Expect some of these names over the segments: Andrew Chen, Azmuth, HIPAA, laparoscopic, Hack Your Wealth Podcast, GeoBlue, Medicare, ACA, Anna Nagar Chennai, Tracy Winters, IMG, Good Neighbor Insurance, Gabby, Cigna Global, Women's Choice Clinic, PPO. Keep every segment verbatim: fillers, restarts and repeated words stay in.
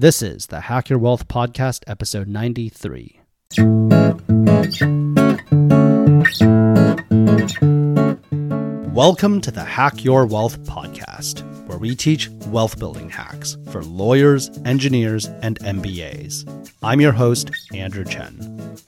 This is the Hack Your Wealth Podcast, episode ninety-three. Welcome to the Hack Your Wealth Podcast, where we teach wealth building hacks for lawyers, engineers, and M B As. I'm your host, Andrew Chen.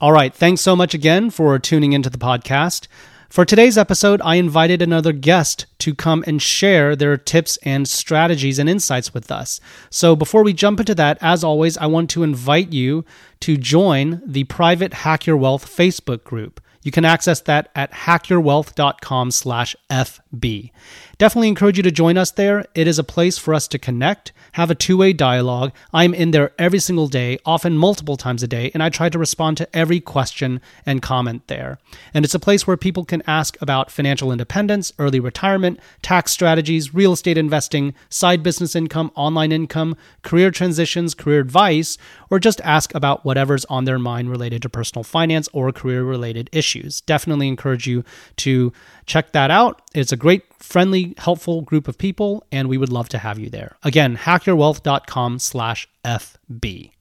All right, thanks so much again for tuning into the podcast. For today's episode, I invited another guest to come and share their tips and strategies and insights with us. So before we jump into that, as always, I want to invite you to join the private Hack Your Wealth Facebook group. You can access that at hack your wealth dot com slash F B. Definitely encourage you to join us there. It is a place for us to connect, have a two-way dialogue. I'm in there every single day, often multiple times a day, and I try to respond to every question and comment there. And it's a place where people can ask about financial independence, early retirement, tax strategies, real estate investing, side business income, online income, career transitions, career advice, or just ask about whatever's on their mind related to personal finance or career-related issues. Definitely encourage you to check that out. It's a great, friendly, helpful group of people, and we would love to have you there. Again, hack your wealth dot com slash F B.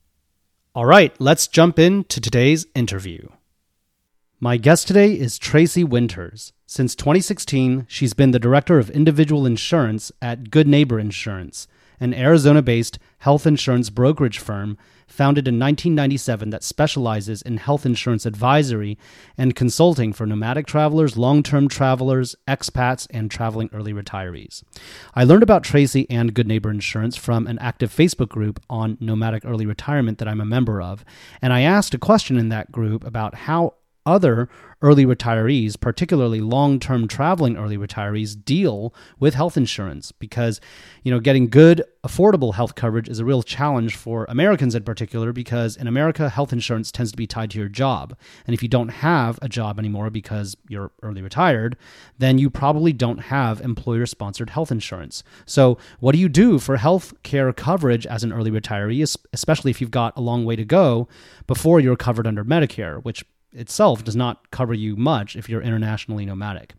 All right, let's jump into today's interview. My guest today is Tracy Winters. Since twenty sixteen, she's been the director of individual insurance at Good Neighbor Insurance, an Arizona-based health insurance brokerage firm founded in nineteen ninety-seven that specializes in health insurance advisory and consulting for nomadic travelers, long-term travelers, expats, and traveling early retirees. I learned about Tracy and Good Neighbor Insurance from an active Facebook group on nomadic early retirement that I'm a member of, and I asked a question in that group about how other early retirees, particularly long-term traveling early retirees, deal with health insurance because, you know, getting good, affordable health coverage is a real challenge for Americans in particular because in America, health insurance tends to be tied to your job. And if you don't have a job anymore because you're early retired, then you probably don't have employer-sponsored health insurance. So what do you do for health care coverage as an early retiree, especially if you've got a long way to go before you're covered under Medicare, which itself does not cover you much if you're internationally nomadic.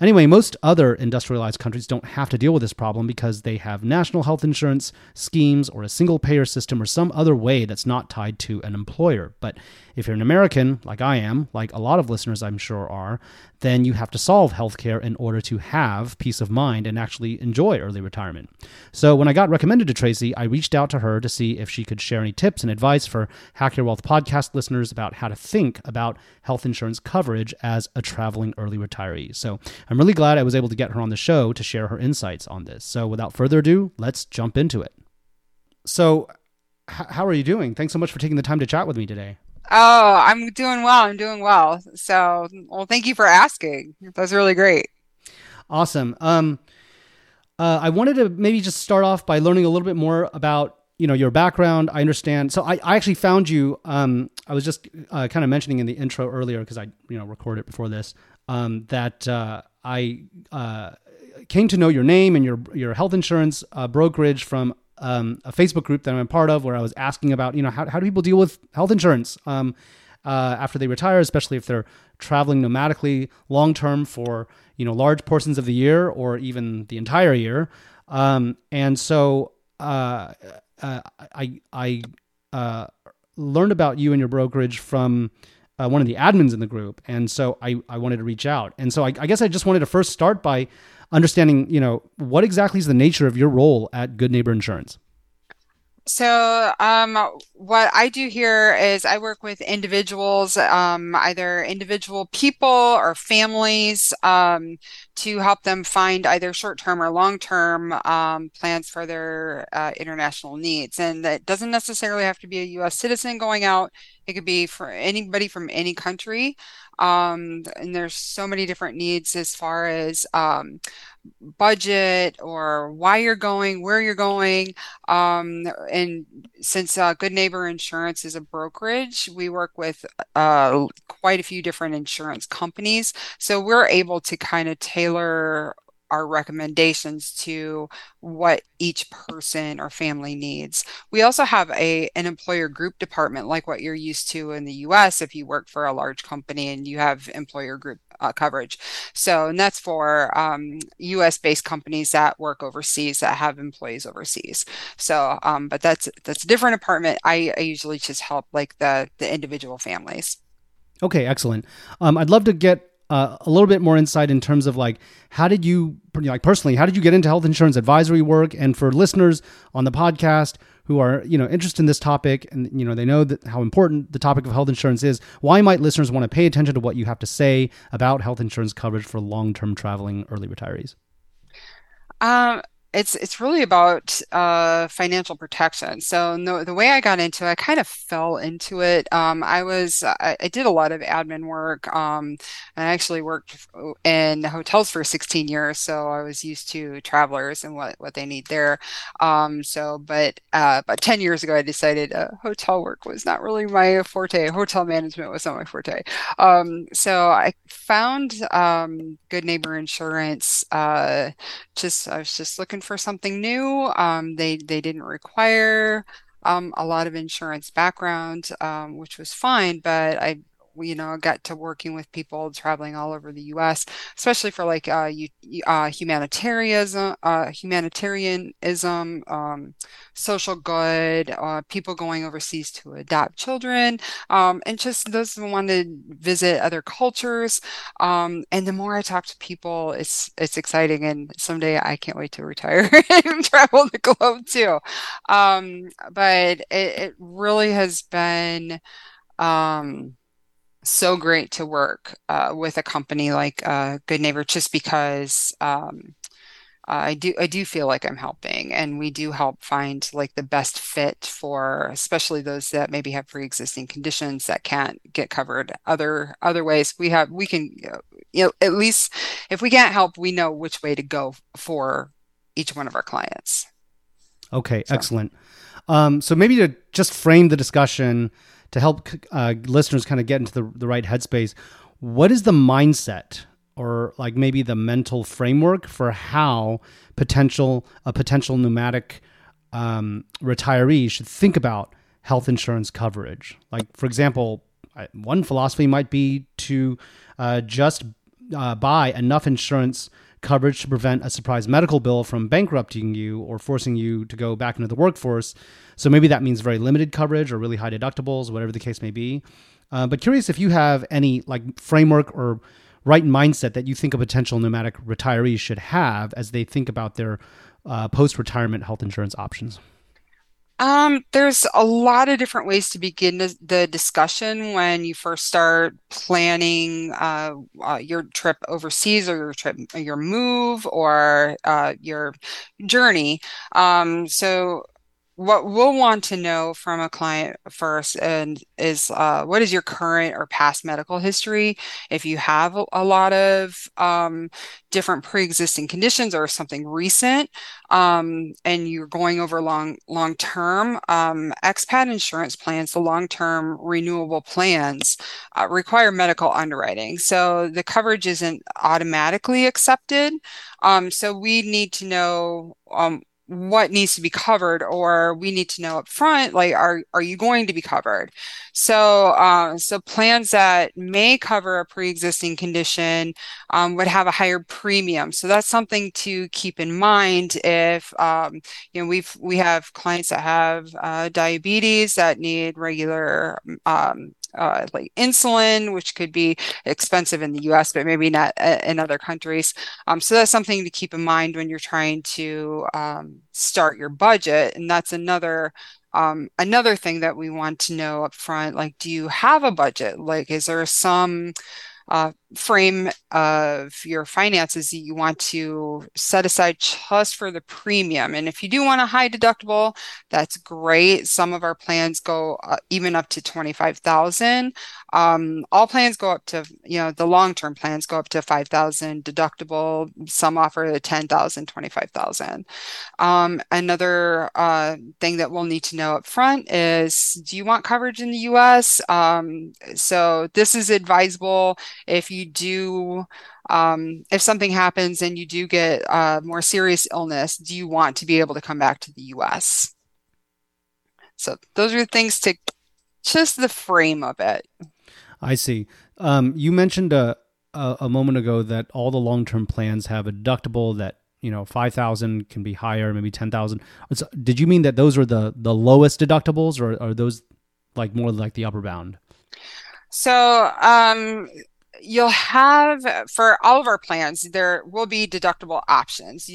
Anyway, most other industrialized countries don't have to deal with this problem because they have national health insurance schemes or a single payer system or some other way that's not tied to an employer. But if you're an American, like I am, like a lot of listeners I'm sure are, then you have to solve healthcare in order to have peace of mind and actually enjoy early retirement. So when I got recommended to Tracy, I reached out to her to see if she could share any tips and advice for Hack Your Wealth podcast listeners about how to think about health insurance coverage as a traveling early retiree. So I'm really glad I was able to get her on the show to share her insights on this. So without further ado, let's jump into it. So h- how are you doing? Thanks so much for taking the time to chat with me today. Oh, I'm doing well. I'm doing well. So, well, thank you for asking. That's really great. Awesome. Um, uh, I wanted to maybe just start off by learning a little bit more about, you know, your background. I understand. So I, I actually found you, um, I was just uh, kind of mentioning in the intro earlier, cause I, you know, recorded before this, um, that, uh, I, uh, came to know your name and your, your health insurance, uh, brokerage from, um, a Facebook group that I'm a part of where I was asking about, you know, how, how do people deal with health insurance, um, uh, after they retire, especially if they're traveling nomadically long-term for, you know, large portions of the year or even the entire year. Um, and so, uh, Uh, I I uh, learned about you and your brokerage from uh, one of the admins in the group, and so I, I wanted to reach out. And so I, I guess I just wanted to first start by understanding, you know, what exactly is the nature of your role at Good Neighbor Insurance? So um, what I do here is I work with individuals, um, either individual people or families, um, to help them find either short-term or long-term um, plans for their uh, international needs. And that doesn't necessarily have to be a U S citizen going out. It could be for anybody from any country. Um, and there's so many different needs as far as um, budget or why you're going, where you're going. Um, and since uh, Good Neighbor Insurance is a brokerage, we work with uh, quite a few different insurance companies. So we're able to kind of tailor our recommendations to what each person or family needs. We also have a an employer group department like what you're used to in the U S if you work for a large company and you have employer group uh, coverage. So, and that's for um, U S-based companies that work overseas, that have employees overseas. So, um, but that's that's a different department. I, I usually just help like the the individual families. Okay, excellent. Um, I'd love to get uh, a little bit more insight in terms of like, how did you, like personally, how did you get into health insurance advisory work? And for listeners on the podcast who are, you know, interested in this topic and, you know, they know that how important the topic of health insurance is, why might listeners want to pay attention to what you have to say about health insurance coverage for long-term traveling early retirees? Um. It's it's really about uh, financial protection. So no, the way I got into it, I kind of fell into it. Um, I was I, I did a lot of admin work. Um, I actually worked in hotels for sixteen years, so I was used to travelers and what, what they need there. Um, so, but uh, about ten years ago, I decided uh, hotel work was not really my forte. Hotel management was not my forte. Um, so I found um, Good Neighbor Insurance. Uh, just I was just looking for something new. Um, they, they didn't require um, a lot of insurance background, um, which was fine, but I, you know, got to working with people traveling all over the U S, especially for like uh, you, uh, humanitarianism, uh, humanitarianism, um, social good, uh, people going overseas to adopt children, um, and just those who want to visit other cultures. Um, and the more I talk to people, it's it's exciting. And someday I can't wait to retire and travel the globe too. Um, but it, it really has been Um, so great to work uh, with a company like uh, Good Neighbor, just because um, I do I do feel like I'm helping, and we do help find like the best fit for especially those that maybe have pre-existing conditions that can't get covered other other ways. We have we can you know, at least if we can't help, we know which way to go for each one of our clients. Okay, so. Excellent. Um, so maybe to just frame the discussion, to help uh, listeners kind of get into the, the right headspace, what is the mindset or like maybe the mental framework for how potential a potential nomadic um, retiree should think about health insurance coverage? Like, for example, one philosophy might be to uh, just uh, buy enough insurance coverage to prevent a surprise medical bill from bankrupting you or forcing you to go back into the workforce. So maybe that means very limited coverage or really high deductibles, whatever the case may be. Uh, but curious if you have any like framework or right mindset that you think a potential nomadic retiree should have as they think about their uh, post-retirement health insurance options. Um, there's a lot of different ways to begin the discussion when you first start planning uh, uh, your trip overseas or your trip, your move or uh, your journey. Um, so what we'll want to know from a client first and is uh, what is your current or past medical history? If you have a, a lot of um, different pre-existing conditions or something recent, um, and you're going over long long term, um, expat insurance plans, the long-term renewable plans, uh, require medical underwriting. So the coverage isn't automatically accepted. Um, so we need to know um, what needs to be covered, or we need to know up front, like, are are you going to be covered? So uh, so plans that may cover a pre-existing condition um, would have a higher premium. So that's something to keep in mind. If um, you know, we've we have clients that have uh, diabetes that need regular um, Uh, like insulin, which could be expensive in the U S, but maybe not uh, in other countries. Um, so that's something to keep in mind when you're trying to um, start your budget. And that's another um, another thing that we want to know up front. Like, do you have a budget? Like, is there some uh, frame of your finances that you want to set aside just for the premium? And if you do want a high deductible, that's great. Some of our plans go uh, even up to twenty-five thousand. Um, all plans go up to, you know, the long-term plans go up to five thousand deductible. Some offer the ten thousand, twenty-five thousand. Um, another uh, thing that we'll need to know up front is, do you want coverage in the U S? Um, so this is advisable if you do um, if something happens and you do get a uh, more serious illness, do you want to be able to come back to the U S? So those are things to just the frame of it. I see. Um, you mentioned a, a, a moment ago that all the long-term plans have a deductible that, you know, five thousand can be higher, maybe ten thousand. So did you mean that those are the, the lowest deductibles, or are those like more like the upper bound? So um, you'll have, for all of our plans, there will be deductible options.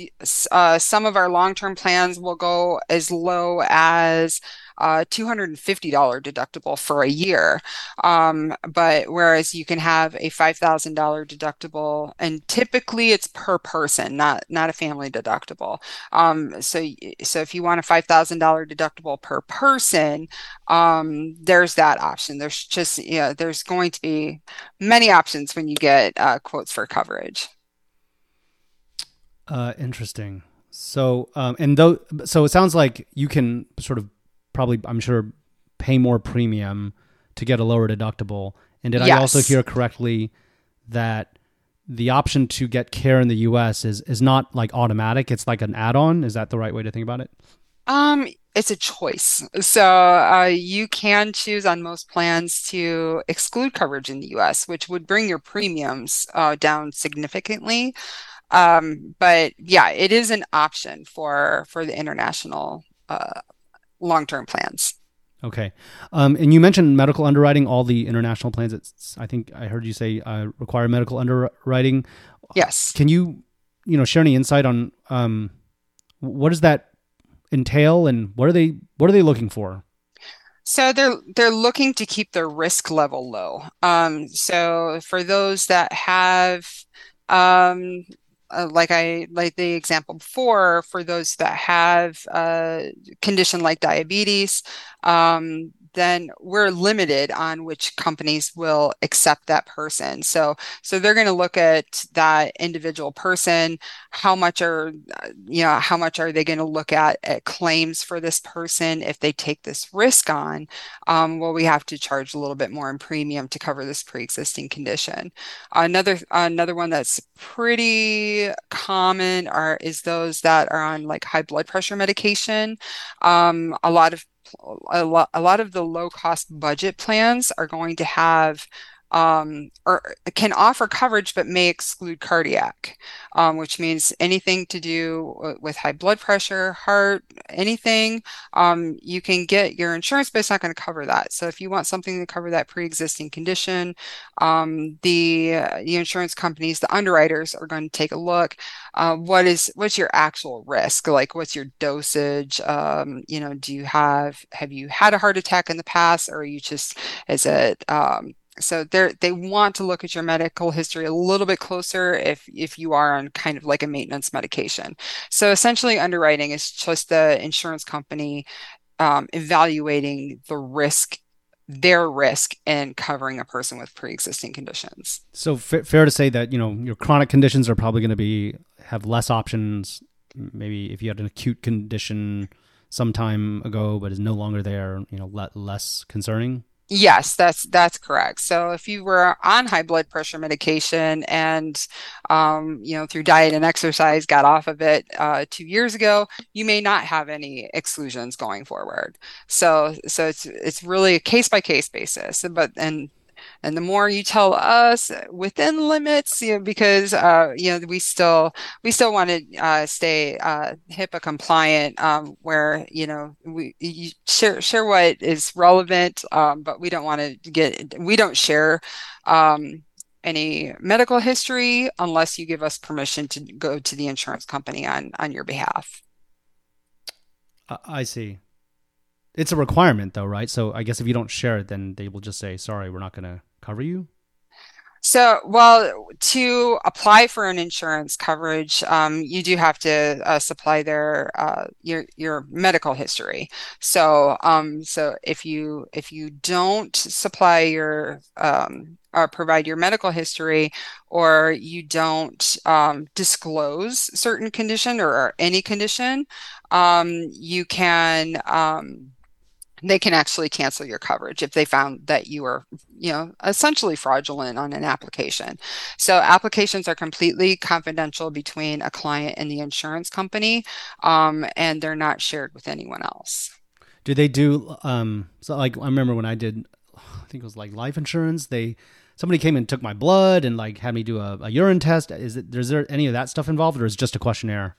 Uh, some of our long-term plans will go as low as Uh, two hundred fifty dollars deductible for a year. Um, but whereas you can have a five thousand dollars deductible, and typically it's per person, not, not a family deductible. Um, so, so if you want a five thousand dollars deductible per person, um, there's that option. There's just, you know, there's going to be many options when you get uh, quotes for coverage. Uh, interesting. So, um, and though, so it sounds like you can sort of probably, I'm sure, pay more premium to get a lower deductible. And did yes. I also hear correctly that the option to get care in the U S is is not like automatic, it's like an add-on? Is that the right way to think about it? Um, it's a choice. So uh, you can choose on most plans to exclude coverage in the U S, which would bring your premiums uh, down significantly. Um, but yeah, it is an option for, for the international uh long-term plans. Okay. Um, and you mentioned medical underwriting. All the international plans, it's, I think I heard you say, uh, require medical underwriting. Yes. Can you, you know, share any insight on um, what does that entail, and what are they, what are they looking for? So they're they're looking to keep their risk level low. Um, so for those that have, um, Uh, like I like the example before, for those that have a condition like diabetes, um, then we're limited on which companies will accept that person. So, so they're going to look at that individual person. How much are, you know, how much are they going to look at, at claims for this person if they take this risk on? Um, well, we have to charge a little bit more in premium to cover this pre-existing condition. Another another one that's pretty common are is those that are on like high blood pressure medication. Um, a lot of a lot a lot of the low cost budget plans are going to have um, or can offer coverage but may exclude cardiac, um, which means anything to do with high blood pressure, heart, anything. Um, you can get your insurance, but it's not going to cover that. So if you want something to cover that pre-existing condition, um, the, uh, the insurance companies, the underwriters are going to take a look. Uh, what is, what's your actual risk? Like, what's your dosage? Um, you know, do you have, have you had a heart attack in the past, or are you just, is it, um, So they they want to look at your medical history a little bit closer if if you are on kind of like a maintenance medication. So essentially, underwriting is just the insurance company um, evaluating the risk, their risk, in covering a person with pre-existing conditions. So f- fair to say that, you know, your chronic conditions are probably going to be have less options. Maybe if you had an acute condition some time ago but is no longer there, you know, le- less concerning. Yes, that's that's correct. So if you were on high blood pressure medication and, um, you know, through diet and exercise got off of it uh, two years ago, you may not have any exclusions going forward. So so it's it's really a case by case basis. But and and the more you tell us within limits, you know, because uh, you know we still we still want to uh, stay uh, HIPAA compliant, um, where you know we you share share what is relevant, um, but we don't want to get we don't share um, any medical history unless you give us permission to go to the insurance company on on your behalf. Uh, I see. It's a requirement though, right? So I guess if you don't share it, then they will just say, sorry, we're not going to cover you. So, well, to apply for an insurance coverage, um, you do have to uh, supply their uh, your your medical history. So, um, so if you if you don't supply your um, or provide your medical history, or you don't um, disclose certain condition or, or any condition, um, you can. Um, They can actually cancel your coverage if they found that you were, you know, essentially fraudulent on an application. So applications are completely confidential between a client and the insurance company, um, and they're not shared with anyone else. Do they do, um, so like I remember when I did, I think it was like life insurance, they somebody came and took my blood and like had me do a, a urine test? Is it, is there any of that stuff involved, or is it just a questionnaire?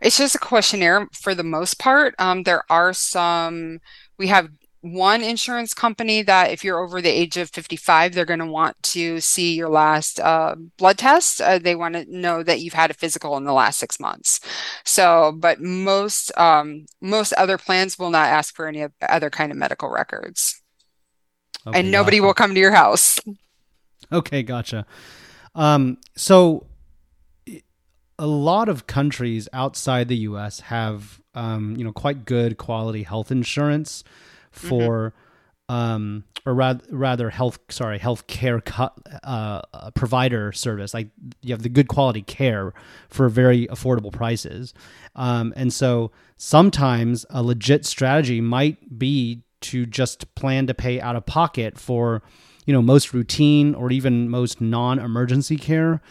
It's just a questionnaire for the most part. Um, there are some, we have one insurance company that if you're over the age of fifty-five, they're going to want to see your last uh, blood test. Uh, they want to know that you've had a physical in the last six months. So, but most um, most other plans will not ask for any other kind of medical records. Okay, and nobody gotcha. will come to your house. Okay, gotcha. Um, so a lot of countries outside the U S have, um, you know, quite good quality health insurance for, mm-hmm. um, or rather, rather health, sorry, healthcare co- uh, provider service. Like you have the good quality care for very affordable prices. Um, and so sometimes a legit strategy might be to just plan to pay out of pocket for, you know, most routine or even most non-emergency care.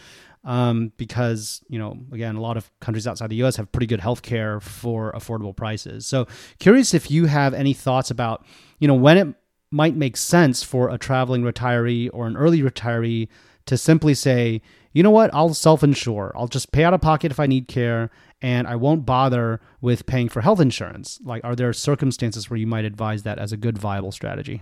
Um, because, you know, again, a lot of countries outside the U S have pretty good healthcare for affordable prices. So curious if you have any thoughts about, you know, when it might make sense for a traveling retiree or an early retiree to simply say, you know what, I'll self-insure. I'll just pay out of pocket if I need care, and I won't bother with paying for health insurance. Like, are there circumstances where you might advise that as a good viable strategy?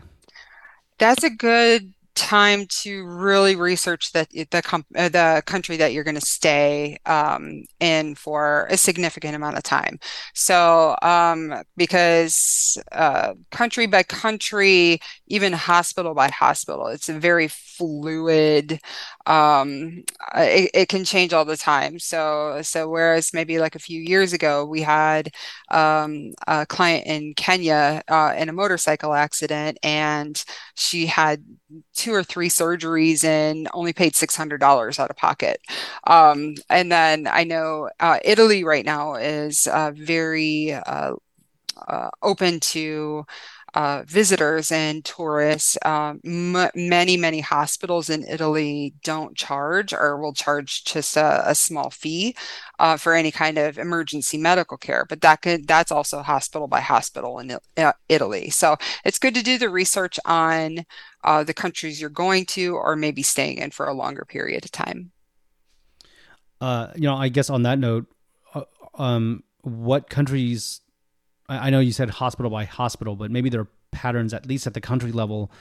That's a good time to really research the the, com- uh, the country that you're going to stay um, in for a significant amount of time. So um, because uh, country by country, even hospital by hospital, it's a very fluid, um, it, it can change all the time. So, so whereas maybe like a few years ago, we had um, a client in Kenya uh, in a motorcycle accident, and she had two or three surgeries and only paid six hundred dollars out of pocket. Um, and then I know uh, Italy right now is uh, very uh, uh, open to uh, visitors and tourists. Um, m- many, many hospitals in Italy don't charge or will charge just a, a small fee uh, for any kind of emergency medical care, but that could, that's also hospital by hospital in uh, Italy. So it's good to do the research on Uh, the countries you're going to, or maybe staying in for a longer period of time. Uh, you know, I guess on that note, uh, um, what countries, I, I know you said hospital by hospital, but maybe there are patterns, at least at the country level.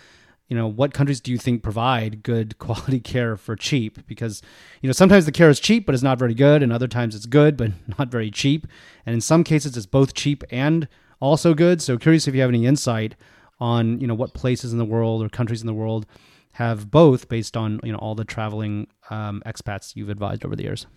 You know, what countries do you think provide good quality care for cheap? Because, you know, sometimes the care is cheap, but it's not very good. And other times it's good, but not very cheap. And in some cases it's both cheap and also good. So curious if you have any insight on, you know, what places in the world or countries in the world have both based on, you know, all the traveling um, expats you've advised over the years.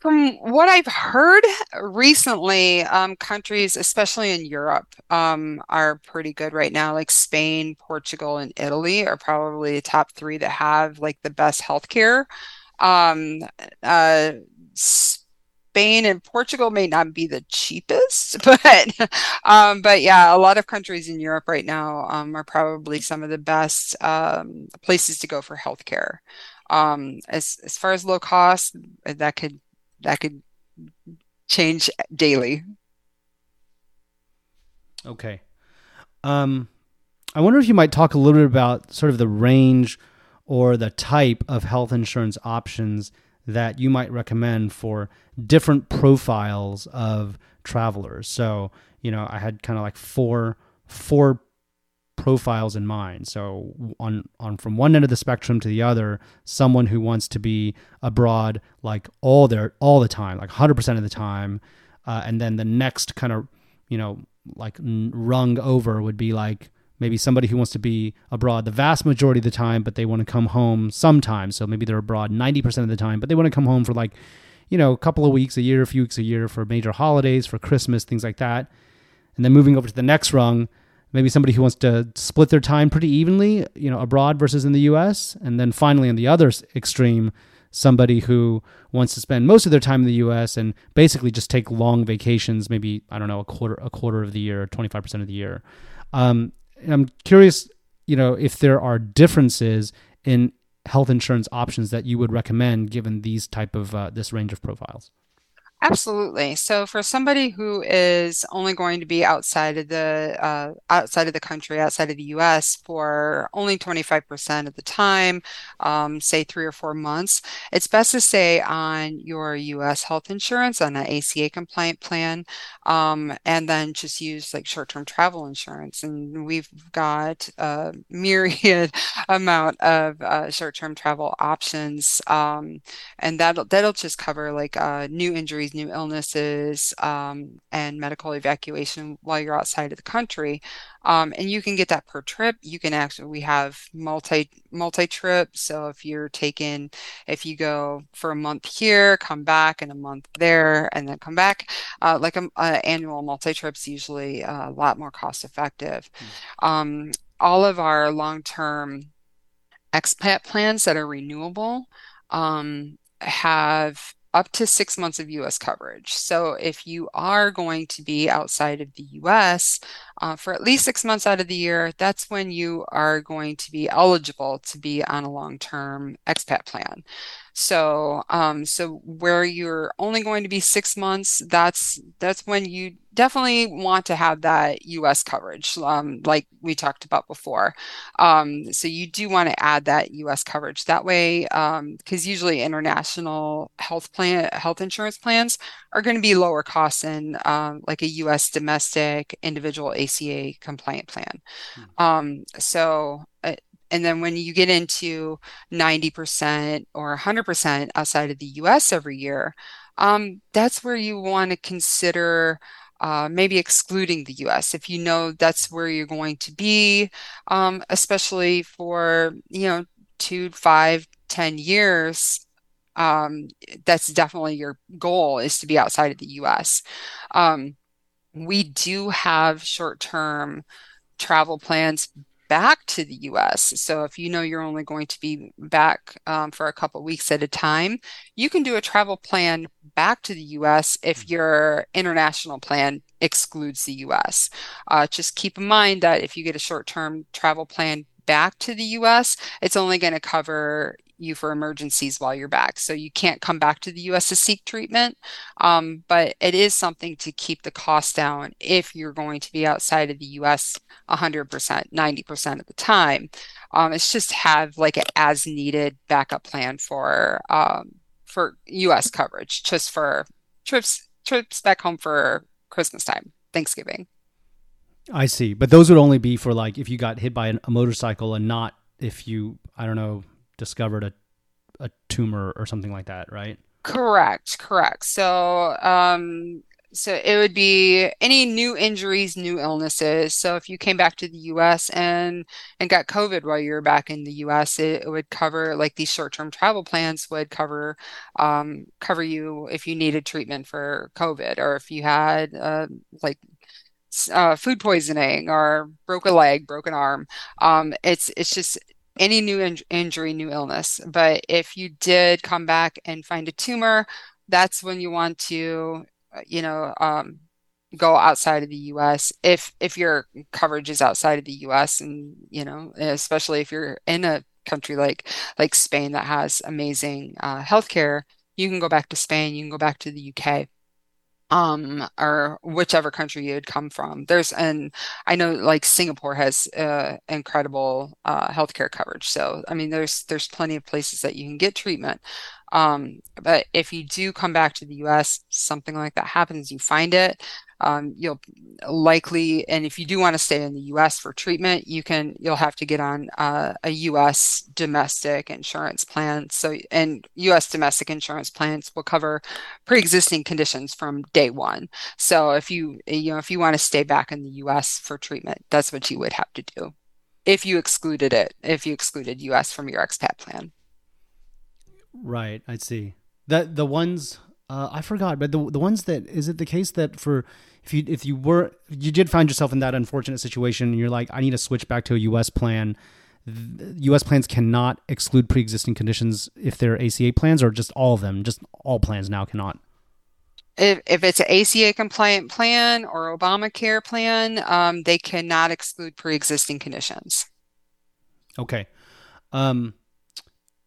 From what I've heard recently, um, countries, especially in Europe, um, are pretty good right now. Like Spain, Portugal, and Italy are probably the top three that have like the best healthcare. Um, uh, Spain and Portugal may not be the cheapest, but um, but yeah, a lot of countries in Europe right now um, are probably some of the best um, places to go for healthcare. Um, as as far as low cost, that could that could change daily. Okay, um, I wonder if you might talk a little bit about sort of the range or the type of health insurance options that you might recommend for different profiles of travelers. So, you know, I had kind of like four four profiles in mind. So on on from one end of the spectrum to the other, someone who wants to be abroad like all their all the time, like one hundred percent of the time, uh, and then the next kind of, you know, like rung over would be like maybe somebody who wants to be abroad the vast majority of the time, but they want to come home sometimes. So maybe they're abroad ninety percent of the time, but they want to come home for like, you know, a couple of weeks, a year, a few weeks a year for major holidays, for Christmas, things like that. And then moving over to the next rung, maybe somebody who wants to split their time pretty evenly, you know, abroad versus in the U S. And then finally on the other extreme, somebody who wants to spend most of their time in the U S and basically just take long vacations, maybe, I don't know, a quarter, a quarter of the year, twenty-five percent of the year. Um, And I'm curious, you know, if there are differences in health insurance options that you would recommend given these type of, uh, this range of profiles. Absolutely. So for somebody who is only going to be outside of the uh, outside of the country, outside of the U S for only twenty-five percent of the time, um, say three or four months, it's best to stay on your U S health insurance on an A C A compliant plan, um, and then just use like short-term travel insurance. And we've got a myriad amount of uh, short-term travel options, um, and that'll that'll just cover like uh, new injuries, new illnesses, um, and medical evacuation while you're outside of the country. Um, and you can get that per trip. You can actually, we have multi, multi-trip. So if you're taking, if you go for a month here, come back and a month there, and then come back, uh, like an annual multi-trip's usually a lot more cost effective. Mm. Um, all of our long-term expat plans that are renewable um, have up to six months of U S coverage. So if you are going to be outside of the U S uh, for at least six months out of the year, that's when you are going to be eligible to be on a long-term expat plan. So, um, so where you're only going to be six months, that's that's when you definitely want to have that U S coverage, um, like we talked about before. Um, so you do want to add that U S coverage that way, because um, usually international health plan, health insurance plans are going to be lower cost than uh, like a U S domestic individual A C A compliant plan. Mm-hmm. Um, so. Uh, And then when you get into ninety percent or one hundred percent outside of the U S every year, um, that's where you want to consider uh, maybe excluding the U S if you know that's where you're going to be, um, especially for, you know, two, five, ten years. Um, that's definitely your goal, is to be outside of the U S. Um, we do have short-term travel plans back to the U S. So if you know you're only going to be back um, for a couple weeks at a time, you can do a travel plan back to the U S if your international plan excludes the U S. Uh, just keep in mind that if you get a short-term travel plan back to the U S, it's only going to cover you for emergencies while you're back. So you can't come back to the U S to seek treatment, um, but it is something to keep the cost down if you're going to be outside of the U S one hundred percent, ninety percent of the time. Um, it's just have like an as needed backup plan for um, for U S coverage, just for trips trips back home for Christmas time, Thanksgiving. I see. But those would only be for like if you got hit by a motorcycle and not if you, I don't know, discovered a a tumor or something like that, right? Correct, correct. So, um, so it would be any new injuries, new illnesses. So if you came back to the U S and and got COVID while you were back in the U S, it, it would cover, like these short-term travel plans would cover um, cover you if you needed treatment for COVID, or if you had uh, like. Uh, food poisoning, or broke a leg, broken arm. Um, it's it's just any new in- injury, new illness. But if you did come back and find a tumor, that's when you want to, you know, um, go outside of the U S If if your coverage is outside of the U S, and you know, especially if you're in a country like like Spain that has amazing uh, healthcare, you can go back to Spain. You can go back to the U K. Um, or whichever country you had come from. There's, and I know like Singapore has uh, incredible uh, healthcare coverage. So, I mean, there's there's plenty of places that you can get treatment. Um, but if you do come back to the U S, something like that happens, you find it, um, you'll likely, and if you do want to stay in the U S for treatment, you can, you'll have to get on uh, a U S domestic insurance plan. So, and U S domestic insurance plans will cover pre-existing conditions from day one. So if you, you know, if you want to stay back in the U S for treatment, that's what you would have to do if you excluded it, if you excluded U S from your expat plan. Right, I see. That the ones uh, I forgot, but the the ones that, is it the case that for if you if you were you did find yourself in that unfortunate situation and you're like, I need to switch back to a U S plan, U S plans cannot exclude pre-existing conditions if they're A C A plans, or just all of them, just all plans now cannot? If if it's an A C A compliant plan or Obamacare plan, um, they cannot exclude pre-existing conditions. Okay, um,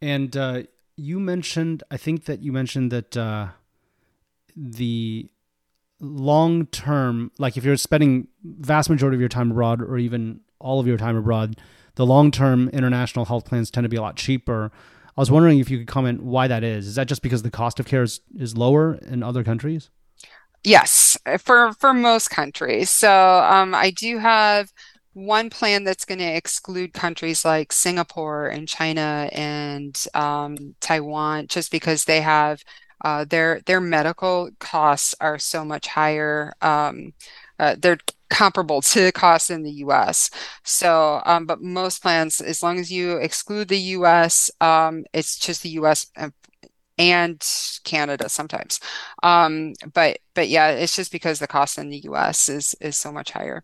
and. Uh, You mentioned, I think that you mentioned that uh, the long term, like if you're spending vast majority of your time abroad or even all of your time abroad, the long term international health plans tend to be a lot cheaper. I was wondering if you could comment why that is. Is that just because the cost of care is, is lower in other countries? Yes, for, for most countries. So um, I do have one plan that's going to exclude countries like Singapore and China and um, Taiwan, just because they have uh, their their medical costs are so much higher. Um, uh, they're comparable to the costs in the U S. So, um, but most plans, as long as you exclude the U S, um, it's just the U S and Canada sometimes. Um, but but yeah, it's just because the cost in the U S is is so much higher.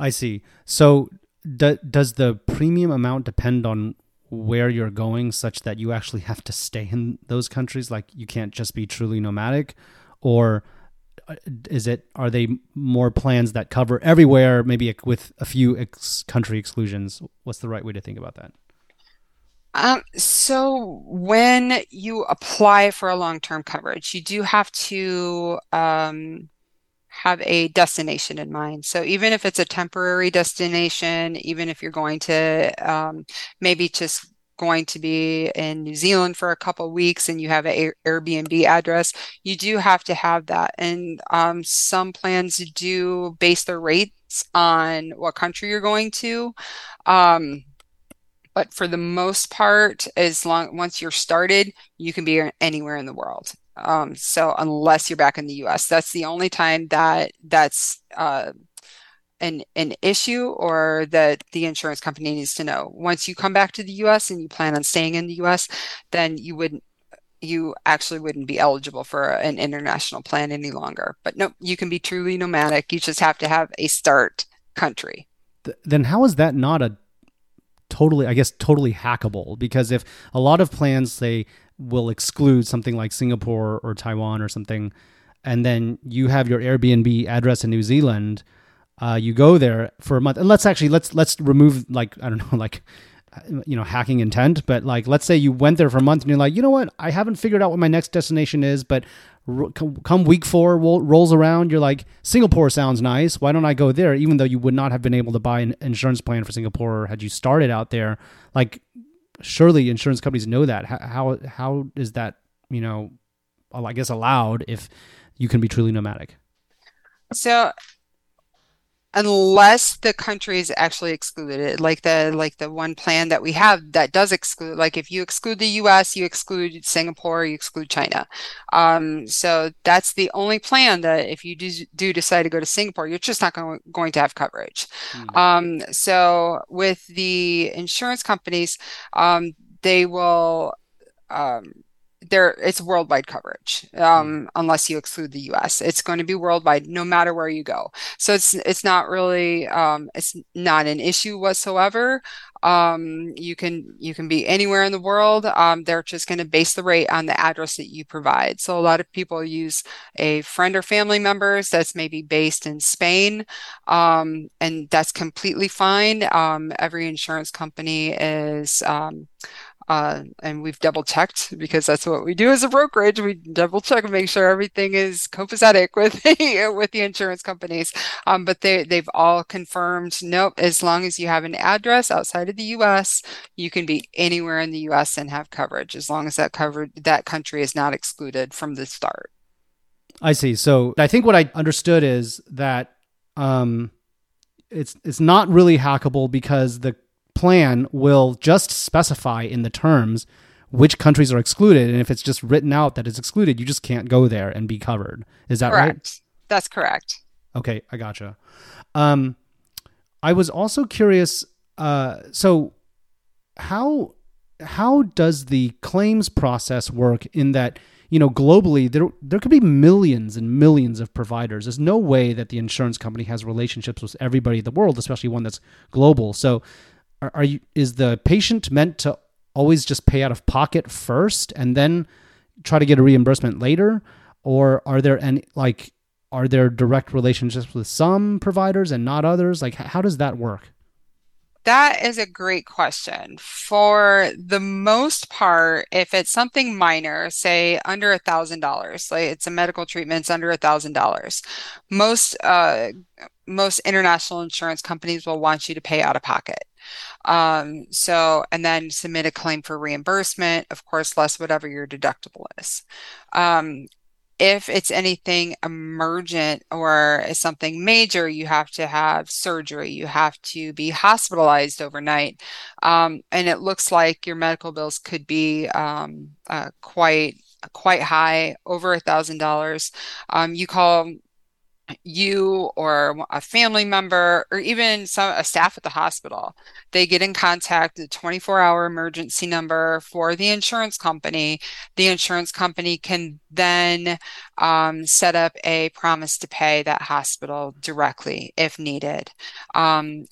I see. So do, does the premium amount depend on where you're going such that you actually have to stay in those countries? Like you can't just be truly nomadic? Or is it, are they more plans that cover everywhere, maybe with a few ex- country exclusions? What's the right way to think about that? Um, so when you apply for a long-term coverage, you do have to um, have a destination in mind. So even if it's a temporary destination, even if you're going to um, maybe just going to be in New Zealand for a couple of weeks and you have an Airbnb address, you do have to have that. And um, some plans do base their rates on what country you're going to. Um, but for the most part, as long once you're started, you can be anywhere in the world. Um, so unless you're back in the U S, that's the only time that that's uh, an an issue or that the insurance company needs to know. Once you come back to the U S and you plan on staying in the U S, then you wouldn't you actually wouldn't be eligible for an international plan any longer. But no, you can be truly nomadic. You just have to have a start country. Th- then how is that not a totally, I guess, totally hackable? Because if a lot of plans say, will exclude something like Singapore or Taiwan or something, and then you have your Airbnb address in New Zealand, uh, you go there for a month. And let's actually, let's let's remove, like, I don't know, like, you know, hacking intent, but like, let's say you went there for a month and you're like, you know what, I haven't figured out what my next destination is, but ro- come week four ro- rolls around, you're like, Singapore sounds nice, why don't I go there? Even though you would not have been able to buy an insurance plan for Singapore had you started out there. Like, surely insurance companies know that. How, how is that, you know, I guess allowed if you can be truly nomadic? So unless the country is actually excluded, like the, like the one plan that we have that does exclude, like if you exclude the U S, you exclude Singapore, you exclude China. Um, so that's the only plan that if you do, do decide to go to Singapore, you're just not going, going to have coverage. Mm-hmm. Um, so with the insurance companies, um, they will, um, There, it's worldwide coverage, um, unless you exclude the U S. It's going to be worldwide, no matter where you go. So it's it's not really um, it's not an issue whatsoever. Um, you can you can be anywhere in the world. Um, they're just going to base the rate on the address that you provide. So a lot of people use a friend or family members that's maybe based in Spain, um, and that's completely fine. Um, every insurance company is. Um, Uh, and we've double checked, because that's what we do as a brokerage. We double check and make sure everything is copacetic with the, with the insurance companies. Um, but they, they've all confirmed, nope, as long as you have an address outside of the U S, you can be anywhere in the U S and have coverage, as long as that covered, that country is not excluded from the start. I see. So I think what I understood is that um, it's it's not really hackable, because the plan will just specify in the terms which countries are excluded, and if it's just written out that it's excluded, you just can't go there and be covered. Is that correct? Right? That's correct. Okay, I gotcha. Um, I was also curious. Uh, so, how how does the claims process work? In that, you know, globally, there there could be millions and millions of providers. There's no way that the insurance company has relationships with everybody in the world, especially one that's global. So. Are you, is the patient meant to always just pay out of pocket first and then try to get a reimbursement later? Or are there any, like, are there direct relationships with some providers and not others? Like, how does that work? That is a great question. For the most part, if it's something minor, say under a thousand dollars, like it's a medical treatment, it's under a thousand dollars. Most uh, most international insurance companies will want you to pay out of pocket. Um, so, and then submit a claim for reimbursement, of course, less whatever your deductible is. Um, If it's anything emergent or is something major, you have to have surgery, you have to be hospitalized overnight. Um, and it looks like your medical bills could be um, uh, quite quite high, over a thousand dollars. You call you or a family member or even some a staff at the hospital, they get in contact the twenty-four hour emergency number for the insurance company. The insurance company can then um, set up a promise to pay that hospital directly if needed. Um,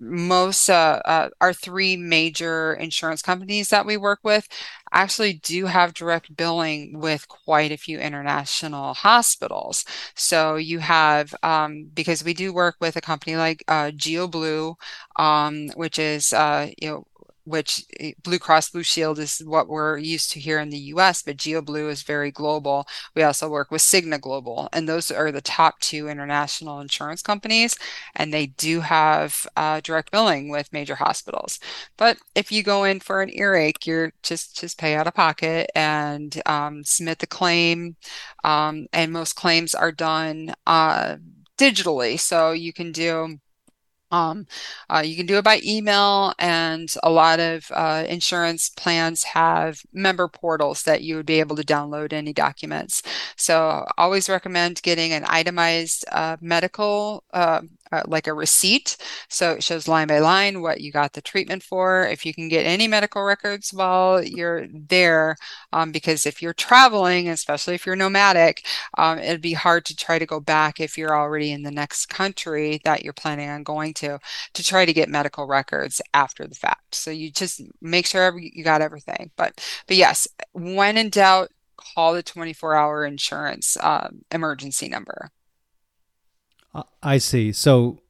most uh, uh, our three major insurance companies that we work with actually do have direct billing with quite a few international hospitals. So you have, um, because we do work with a company like uh, GeoBlue, um, which is, uh, you know, which Blue Cross Blue Shield is what we're used to here in the U S, but GeoBlue is very global. We also work with Cigna Global, and those are the top two international insurance companies, and they do have uh, direct billing with major hospitals. But if you go in for an earache, you're just, just pay out of pocket and um, submit the claim, um, and most claims are done uh, digitally, so you can do Um, uh, you can do it by email, and a lot of uh, insurance plans have member portals that you would be able to download any documents. So always recommend getting an itemized uh, medical, uh, uh, like a receipt. So it shows line by line what you got the treatment for. If you can get any medical records while you're there, um, because if you're traveling, especially if you're nomadic, um, it'd be hard to try to go back if you're already in the next country that you're planning on going to. To, to try to get medical records after the fact. So you just make sure every, you got everything. But but yes, when in doubt, call the twenty-four hour insurance um, emergency number. Uh, I see. So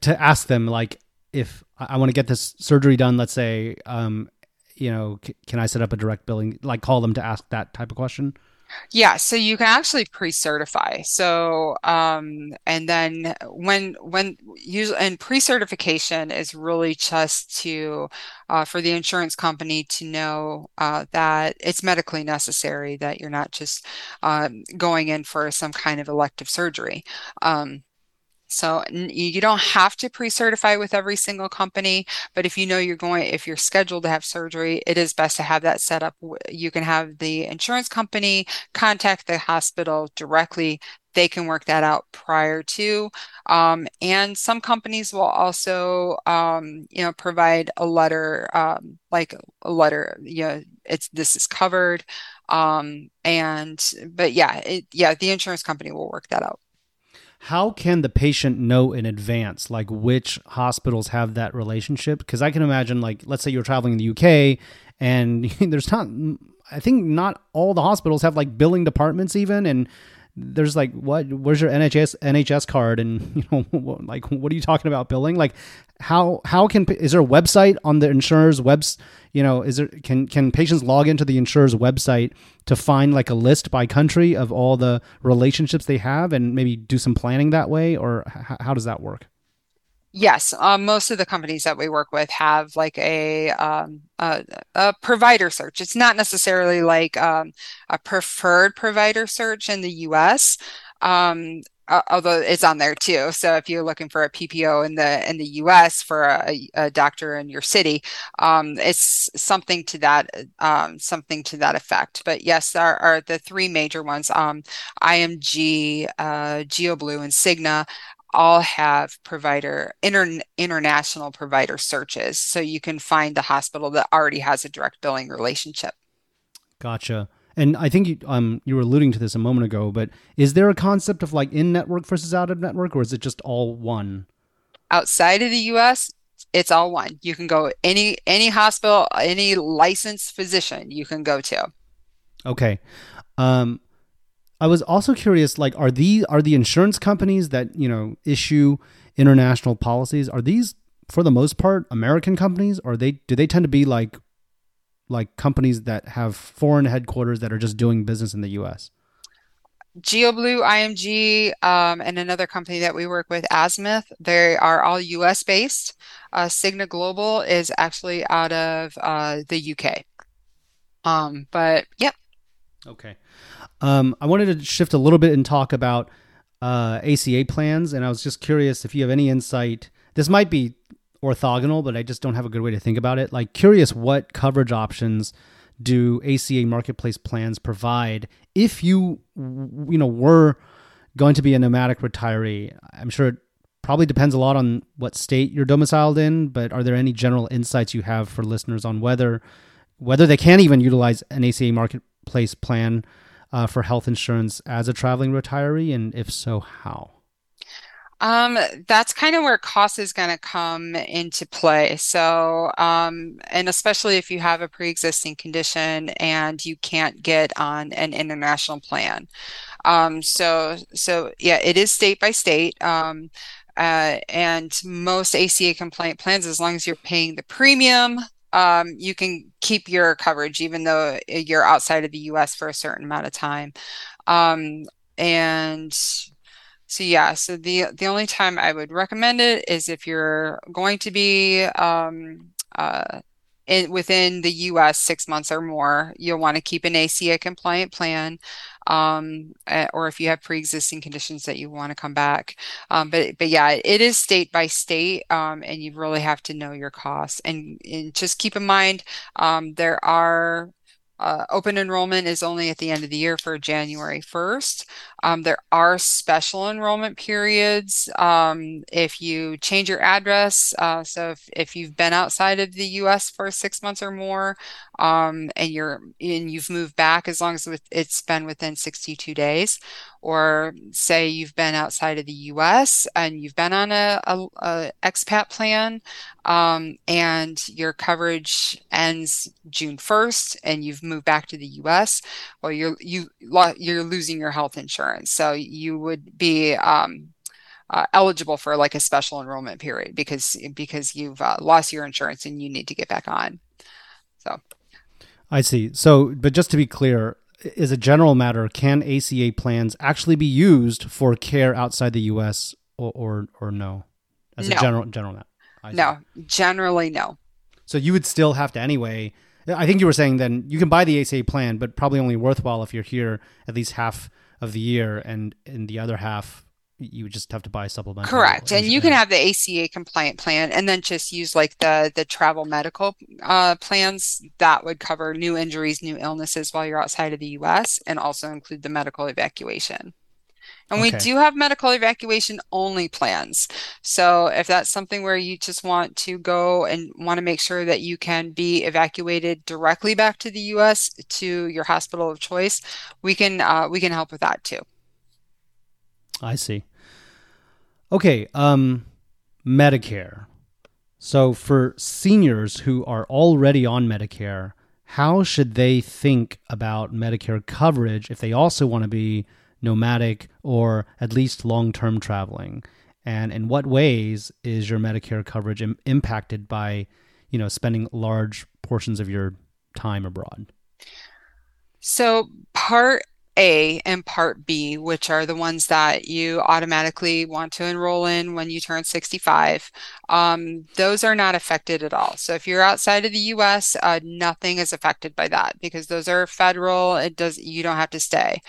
to ask them, like, if I want to get this surgery done, let's say, um, you know, c- can I set up a direct billing, like call them to ask that type of question? Yeah, so you can actually pre-certify. So, um, and then when when usually, and pre-certification is really just to uh, for the insurance company to know uh, that it's medically necessary, that you're not just um, going in for some kind of elective surgery. Um, So you don't have to pre-certify with every single company, but if you know you're going, if you're scheduled to have surgery, it is best to have that set up. You can have the insurance company contact the hospital directly. They can work that out prior to, um, and some companies will also, um, you know, provide a letter, um, like a letter, you know, it's, this is covered. Um, and, but yeah, it, yeah, the insurance company will work that out. How can the patient know in advance, like which hospitals have that relationship? Because I can imagine, like, let's say you're traveling in the U K and there's not, I think not all the hospitals have like billing departments even. And there's like, what, where's your N H S card? And, you know, like, what are you talking about billing? Like how, how can, is there a website on the insurer's webs, you know, is there, can, can patients log into the insurer's website to find like a list by country of all the relationships they have and maybe do some planning that way? Or h- how does that work? Yes. Um, most of the companies that we work with have like a, um, a, a provider search. It's not necessarily like um, a preferred provider search in the U S, um, uh, although it's on there too. So if you're looking for a P P O in the in the U S for a, a doctor in your city, um, it's something to that um, something to that effect. But yes, there are the three major ones: um, I M G, uh, GeoBlue, and Cigna. All have provider inter, international provider searches, so you can find the hospital that already has a direct billing relationship. Gotcha. And I think you um you were alluding to this a moment ago, but is there a concept of like in-network versus out-of-network, or is it just all one? Outside of the U S, it's all one. You can go any any hospital, any licensed physician you can go to. Okay. Um. I was also curious, like, are these, are the insurance companies that, you know, issue international policies, are these for the most part, American companies, or they do they tend to be like like companies that have foreign headquarters that are just doing business in the U S? GeoBlue, I M G, um, and another company that we work with, Azmuth, they are all U S based. Uh, Cigna Global is actually out of uh, the U K. Um, but yeah. Okay. Um, I wanted to shift a little bit and talk about uh, A C A plans. And I was just curious if you have any insight. This might be orthogonal, but I just don't have a good way to think about it. Like, curious what coverage options do A C A marketplace plans provide if you, you know, were going to be a nomadic retiree? I'm sure it probably depends a lot on what state you're domiciled in, but are there any general insights you have for listeners on whether whether they can even utilize an A C A marketplace plan uh, for health insurance as a traveling retiree? And if so, how? Um, that's kind of where cost is going to come into play. So, um, and especially if you have a pre-existing condition and you can't get on an international plan. Um, so, so yeah, it is state by state. Um, uh, and most A C A compliant plans, as long as you're paying the premium, um, you can keep your coverage, even though you're outside of the U S for a certain amount of time. Um, and So yeah, so the the only time I would recommend it is if you're going to be um, uh, in, within the U S six months or more, you'll want to keep an A C A compliant plan, um, or if you have pre-existing conditions that you want to come back. Um, but but yeah, it is state by state, um, and you really have to know your costs. And, and just keep in mind, um, there are... Uh, open enrollment is only at the end of the year for January first. Um, there are special enrollment periods um, if you change your address. Uh, so if, if you've been outside of the U S for six months or more, um, and you're and you've moved back, as long as it's been within sixty-two days, or say you've been outside of the U S and you've been on a, a, a expat plan, um, and your coverage ends June first, and you've move back to the U S, well, you're you you're losing your health insurance, so you would be um, uh, eligible for like a special enrollment period because because you've uh, lost your insurance and you need to get back on. So, I see. So, but just to be clear, as a general matter, can A C A plans actually be used for care outside the U S or or, or no? As no. a general general matter, no. Generally, no. So you would still have to anyway. I think you were saying then you can buy the A C A plan, but probably only worthwhile if you're here at least half of the year, and in the other half, you just have to buy supplemental. Correct. And you can have the A C A compliant plan and then just use like the, the travel medical uh, plans that would cover new injuries, new illnesses while you're outside of the U S, and also include the medical evacuation. And okay. We do have medical evacuation only plans. So if that's something where you just want to go and want to make sure that you can be evacuated directly back to the U S to your hospital of choice, we can uh, we can help with that too. I see. Okay, um, Medicare. So for seniors who are already on Medicare, how should they think about Medicare coverage if they also want to be nomadic or at least long-term traveling? And in what ways is your Medicare coverage im- impacted by, you know, spending large portions of your time abroad? So part A and part B, which are the ones that you automatically want to enroll in when you turn sixty-five, um, those are not affected at all. So if you're outside of the U S, uh, nothing is affected by that because those are federal. It does, you don't have to stay.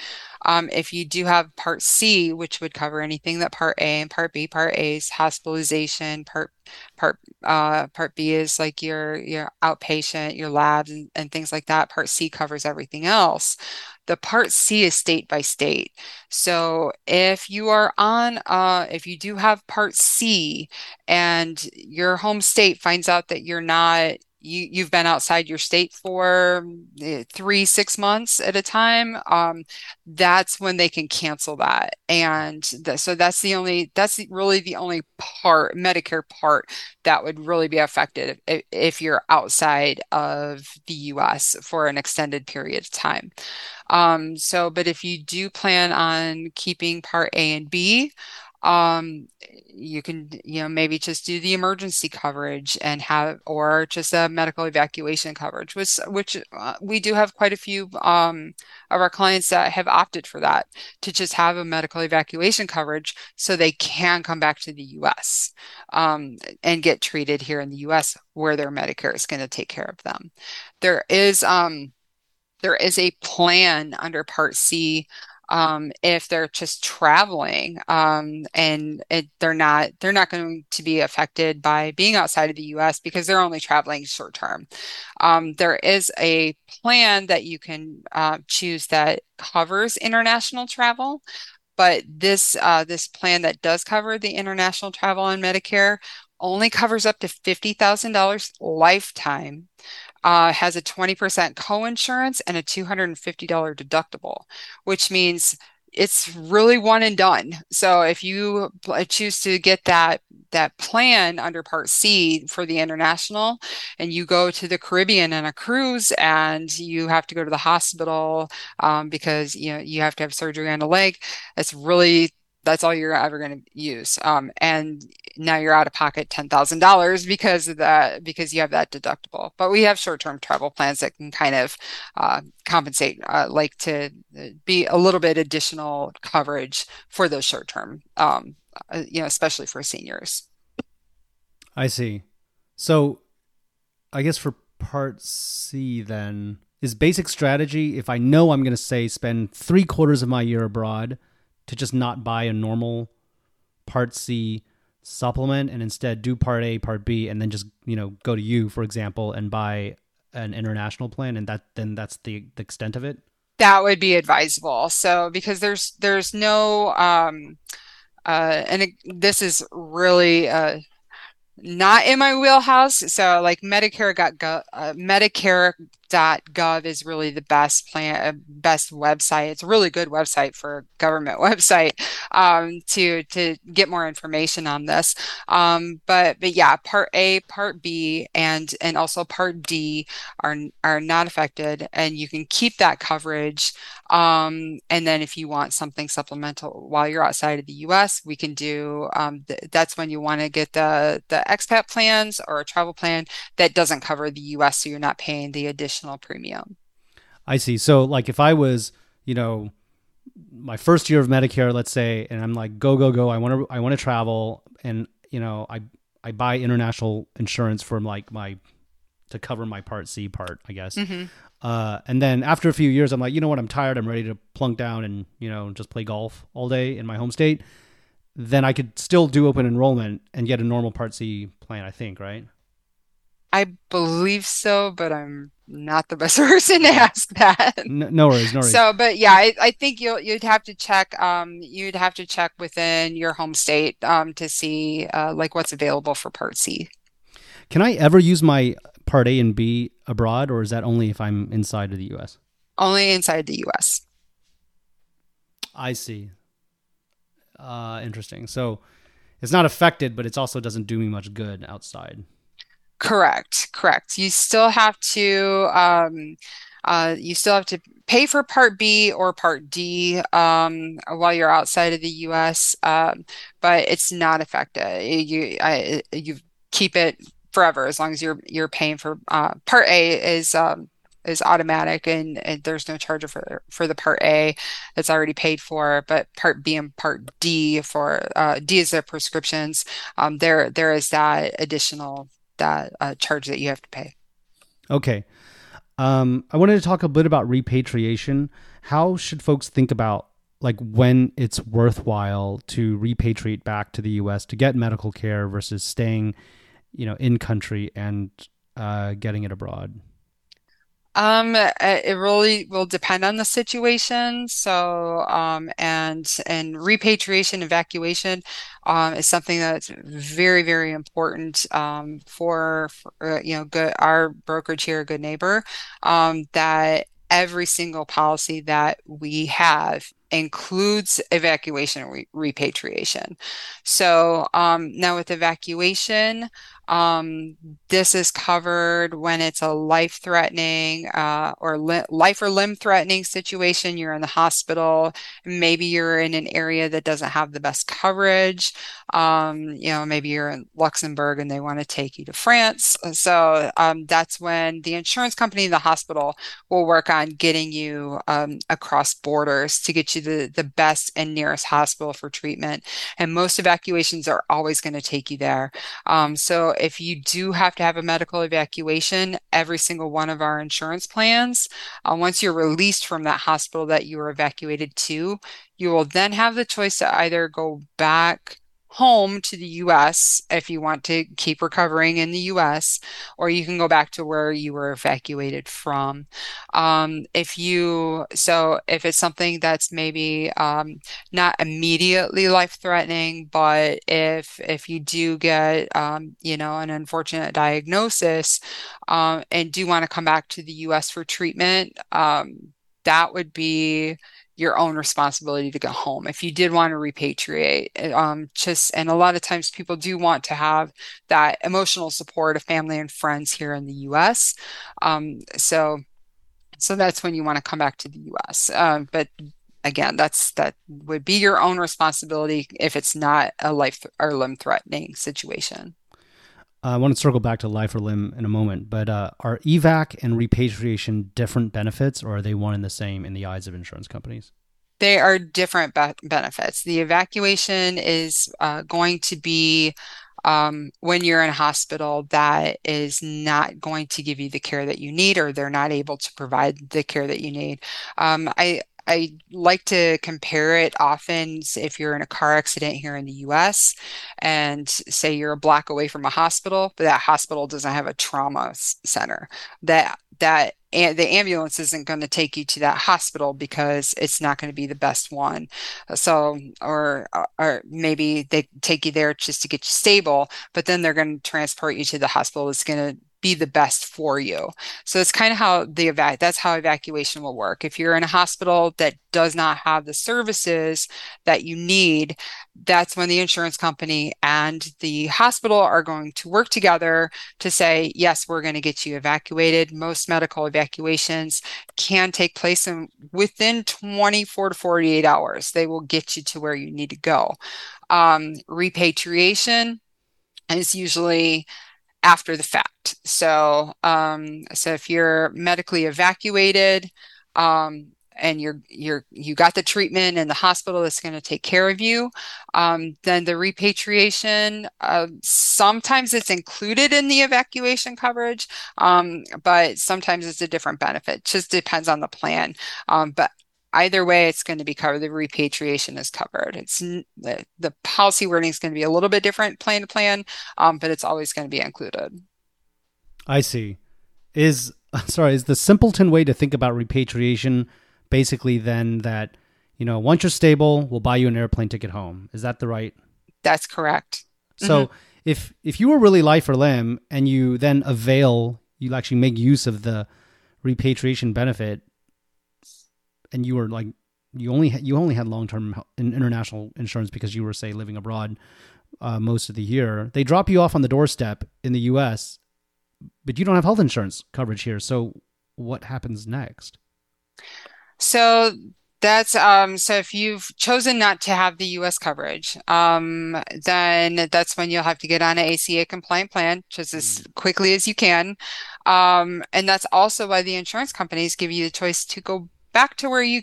Um, if you do have part C, which would cover anything that part A and part B, part A is hospitalization, part part uh, part B is like your, your outpatient, your labs and, and things like that. Part C covers everything else. The part C is state by state. So if you are on, uh, if you do have part C and your home state finds out that you're not You, you've been outside your state for three, six months at a time, um, that's when they can cancel that. And th- so that's the only, that's really the only part, Medicare part, that would really be affected if, if you're outside of the U S for an extended period of time. Um, so, but if you do plan on keeping part A and B, Um, you can, you know, maybe just do the emergency coverage and have, or just a medical evacuation coverage, which, which uh, we do have quite a few um, of our clients that have opted for that, to just have a medical evacuation coverage so they can come back to the U S um, and get treated here in the U S where their Medicare is going to take care of them. There is, um, there is a plan under Part C. Um, if they're just traveling, um, and it, they're not, they're not going to be affected by being outside of the U S because they're only traveling short term. Um, there is a plan that you can uh, choose that covers international travel, but this uh, this plan that does cover the international travel on Medicare only covers up to fifty thousand dollars lifetime. Uh, has a twenty percent coinsurance and a two hundred fifty dollars deductible, which means it's really one and done. So if you choose to get that that plan under Part C for the international, and you go to the Caribbean on a cruise and you have to go to the hospital um, because you know you have to have surgery on a leg, it's really that's all you're ever going to use. Um, and now you're out of pocket ten thousand dollars because of that, because you have that deductible. But we have short-term travel plans that can kind of uh, compensate, uh, like to be a little bit additional coverage for those short-term, um, you know, especially for seniors. I see. So I guess for Part C then, is basic strategy, if I know I'm going to say spend three quarters of my year abroad, to just not buy a normal Part C supplement and instead do Part A, Part B, and then just, you know, go to you, for example, and buy an international plan, and that then that's the, the extent of it? That would be advisable. So because there's there's no um uh and it, this is really uh not in my wheelhouse. So like Medicare got go, uh, Medicare dot gov is really the best plan, best website. It's a really good website for a government website um, to to get more information on this. Um, but but yeah, Part A, Part B, and and also Part D are are not affected, and you can keep that coverage. Um, and then if you want something supplemental while you're outside of the U S, we can do. Um, th- that's when you want to get the the expat plans or a travel plan that doesn't cover the U S, so you're not paying the additional premium. I see. So like if I was, you know, my first year of Medicare, let's say, and I'm like, go, go, go. I want to, I want to travel. And, you know, I, I buy international insurance from like my, to cover my Part C part, I guess. Mm-hmm. Uh, and then after a few years, I'm like, you know what? I'm tired. I'm ready to plunk down and, you know, just play golf all day in my home state. Then I could still do open enrollment and get a normal Part C plan, I think. Right. I believe so, but I'm not the best person to ask that. No, no worries, no worries. So, but yeah, I, I think you'll, you'd have to check, um, you'd have to check within your home state um, to see uh, like what's available for Part C. Can I ever use my Part A and B abroad, or is that only if I'm inside of the U S? Only inside the U S. I see. Uh, interesting. So it's not affected, but it also doesn't do me much good outside. Correct. Correct. You still have to, um, uh, you still have to pay for Part B or Part D um, while you're outside of the U S, um, but it's not affected. You, I, you keep it forever as long as you're you're paying for uh, Part A is um, is automatic, and, and there's no charge for for the Part A. It's already paid for, but Part B and Part D for uh, D is their prescriptions. Um, there there is that additional. that uh, charge that you have to pay. Okay. Um, I wanted to talk a bit about repatriation. How should folks think about like when it's worthwhile to repatriate back to the U S to get medical care versus staying, you know, in country and uh, getting it abroad? Um, it really will depend on the situation. So, um, and, and repatriation, evacuation, um, is something that's very, very important, um, for, for you know, good, our brokerage here, Good Neighbor, um, that every single policy that we have includes evacuation and re- repatriation. So um, now with evacuation, um, this is covered when it's a life-threatening uh, or li- life or limb-threatening situation. You're in the hospital, maybe you're in an area that doesn't have the best coverage. Um, you know, maybe you're in Luxembourg and they want to take you to France. So um, that's when the insurance company and the hospital will work on getting you um, across borders to get you the, the best and nearest hospital for treatment. And most evacuations are always going to take you there. Um, so if you do have to have a medical evacuation, every single one of our insurance plans, uh, once you're released from that hospital that you were evacuated to, you will then have the choice to either go back home to the U S if you want to keep recovering in the U S, or you can go back to where you were evacuated from. Um, if you, so if it's something that's maybe um, not immediately life-threatening, but if if you do get, um, you know, an unfortunate diagnosis um, and do want to come back to the U S for treatment, um, that would be your own responsibility to go home if you did want to repatriate. Um, just, and a lot of times people do want to have that emotional support of family and friends here in the U S. Um, so, so that's when you want to come back to the U S. Um, but again, that's, that would be your own responsibility if it's not a life or limb threatening situation. I want to circle back to life or limb in a moment, but uh, are evac and repatriation different benefits, or are they one and the same in the eyes of insurance companies? They are different be- benefits. The evacuation is uh, going to be um, when you're in a hospital that is not going to give you the care that you need, or they're not able to provide the care that you need. Um, I I like to compare it often. If you're in a car accident here in the U S and say you're a block away from a hospital, but that hospital doesn't have a trauma center, that that and the ambulance isn't going to take you to that hospital because it's not going to be the best one. So, or or maybe they take you there just to get you stable, but then they're going to transport you to the hospital that's going to be the best for you. So it's kind of how the evac, that's how evacuation will work. If you're in a hospital that does not have the services that you need, that's when the insurance company and the hospital are going to work together to say, yes, we're going to get you evacuated. Most medical evacuations can take place in, within twenty-four to forty-eight hours. They will get you to where you need to go. Um, repatriation is usually after the fact. So, um, so if you're medically evacuated, um, and you're, you're, you got the treatment in the hospital that's going to take care of you, um, then the repatriation, uh, sometimes it's included in the evacuation coverage, um, but sometimes it's a different benefit. It just depends on the plan. Um, but either way, it's going to be covered. The repatriation is covered. It's the, the policy wording is going to be a little bit different plan to plan, um, but it's always going to be included. I see. Is sorry, is the simpleton way to think about repatriation basically then that, you know, once you're stable, we'll buy you an airplane ticket home? Is that the right? That's correct. So mm-hmm. if if you were really life or limb and you then avail, you actually make use of the repatriation benefit, and you were like, you only you only had long-term international insurance because you were, say, living abroad uh, most of the year. They drop you off on the doorstep in the U S, but you don't have health insurance coverage here. So what happens next? So that's um, so if you've chosen not to have the U S coverage, um, then that's when you'll have to get on an A C A compliant plan just as quickly as you can, um, and that's also why the insurance companies give you the choice to go back to where you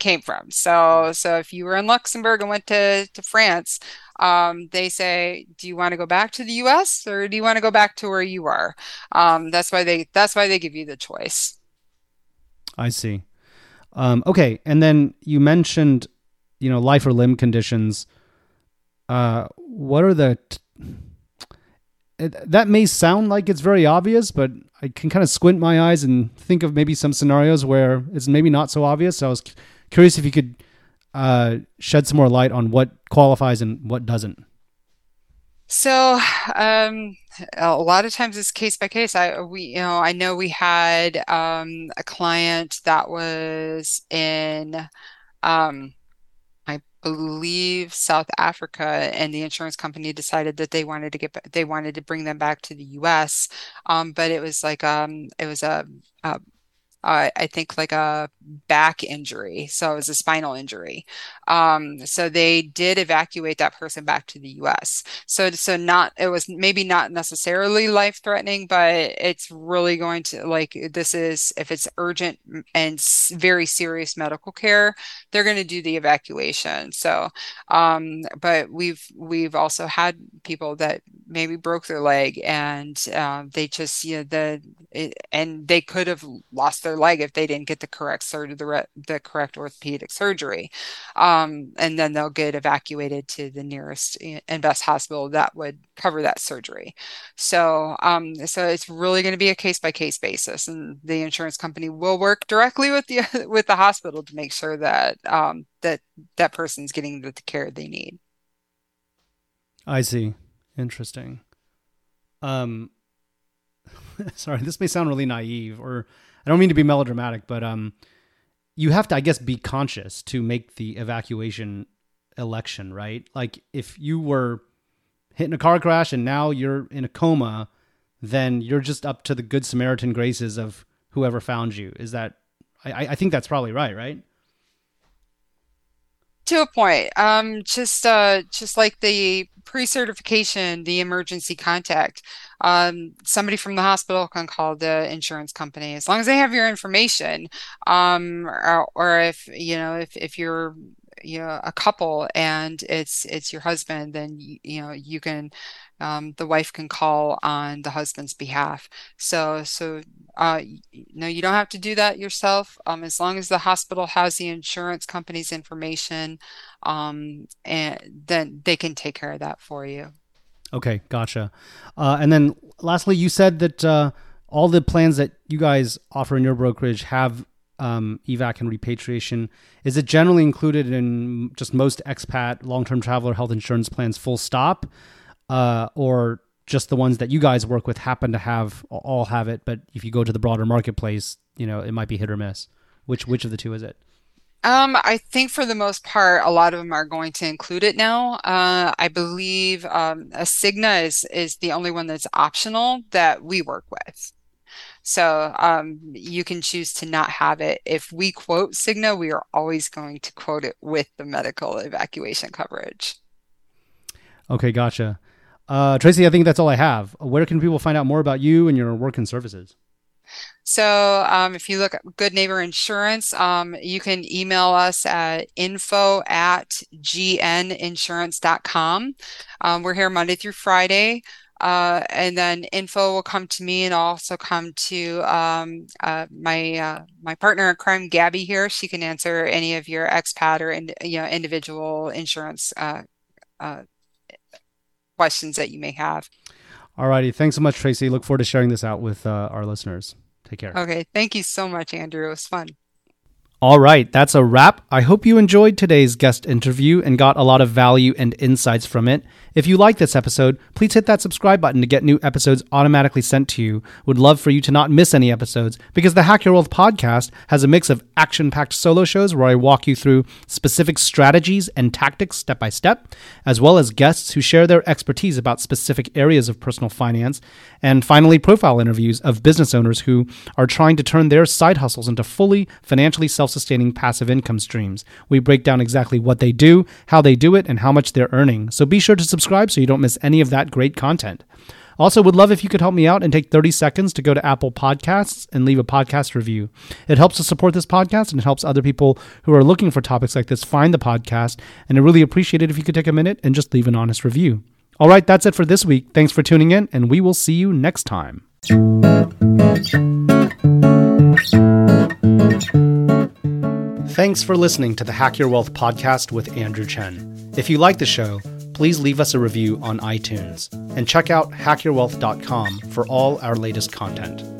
came from. So, so if you were in Luxembourg and went to, to France, um, they say, do you want to go back to the U S or do you want to go back to where you were? Um, that's why they, that's why they give you the choice. I see. Um, okay. And then you mentioned, you know, life or limb conditions. Uh, what are the, t- It, that may sound like it's very obvious, but I can kind of squint my eyes and think of maybe some scenarios where it's maybe not so obvious. So I was c- curious if you could uh, shed some more light on what qualifies and what doesn't. So um, a lot of times it's case by case. I we you know I know we had um, a client that was in um, leave South Africa, and the insurance company decided that they wanted to get they wanted to bring them back to the U S. Um, but it was like um, it was a, a Uh, I think like a back injury. So it was a spinal injury. Um, so they did evacuate that person back to the U S. So, so not, it was maybe not necessarily life threatening, but it's really going to like, this is, if it's urgent and very serious medical care, they're going to do the evacuation. So, um, but we've, we've also had people that maybe broke their leg and uh, they just, you know, the, it, and they could have lost their leg if they didn't get the correct sur- the, re- the correct orthopedic surgery, um, and then they'll get evacuated to the nearest and best hospital that would cover that surgery. So, um, so it's really going to be a case by case basis, and the insurance company will work directly with the with the hospital to make sure that um, that that person's getting the care they need. I see. Interesting. Um, sorry, this may sound really naive, or I don't mean to be melodramatic, but um, you have to, I guess, be conscious to make the evacuation election, right? Like if you were hit in a car crash and now you're in a coma, then you're just up to the good Samaritan graces of whoever found you. Is that, I, I think that's probably right, right? To a point, um, just uh, just like the pre-certification, the emergency contact, um, somebody from the hospital can call the insurance company as long as they have your information, um, or, or if you know if if you're you know a couple and it's it's your husband, then you, you know you can um, the wife can call on the husband's behalf. So so. Uh, no, you don't have to do that yourself. Um, as long as the hospital has the insurance company's information, um, and then they can take care of that for you. Okay, gotcha. Uh, and then lastly, you said that uh, all the plans that you guys offer in your brokerage have um, evac and repatriation. Is it generally included in just most expat, long-term traveler health insurance plans, full stop, uh, or just the ones that you guys work with happen to have all have it, but if you go to the broader marketplace, you know, it might be hit or miss. Which which of the two is it? Um, I think for the most part, a lot of them are going to include it now. Uh, I believe um, a Cigna is is the only one that's optional that we work with. So um, you can choose to not have it. If we quote Cigna, we are always going to quote it with the medical evacuation coverage. Okay, gotcha. Uh, Tracy, I think that's all I have. Where can people find out more about you and your work and services? So um, if you look at Good Neighbor Insurance, um, you can email us at info at G N insurance dot com. Um, we're here Monday through Friday. Uh, and then info will come to me and also come to um, uh, my uh, my partner in crime, Gabby, here. She can answer any of your expat or in, you know individual insurance uh, uh questions that you may have. All righty. Thanks so much, Tracy. Look forward to sharing this out with uh, our listeners. Take care. Okay. Thank you so much, Andrew. It was fun. All right. That's a wrap. I hope you enjoyed today's guest interview and got a lot of value and insights from it. If you like this episode, please hit that subscribe button to get new episodes automatically sent to you. Would love for you to not miss any episodes because the Hack Your Wealth podcast has a mix of action-packed solo shows where I walk you through specific strategies and tactics step by step, as well as guests who share their expertise about specific areas of personal finance, and finally profile interviews of business owners who are trying to turn their side hustles into fully financially self-sustaining sustaining passive income streams. We break down exactly what they do, how they do it, and how much they're earning. So be sure to subscribe so you don't miss any of that great content. Also, would love if you could help me out and take thirty seconds to go to Apple Podcasts and leave a podcast review. It helps to support this podcast and it helps other people who are looking for topics like this find the podcast. And I really appreciate it if you could take a minute and just leave an honest review. All right, that's it for this week. Thanks for tuning in, and we will see you next time. Thanks for listening to the Hack Your Wealth podcast with Andrew Chen. If you like the show, please leave us a review on iTunes and check out hack your wealth dot com for all our latest content.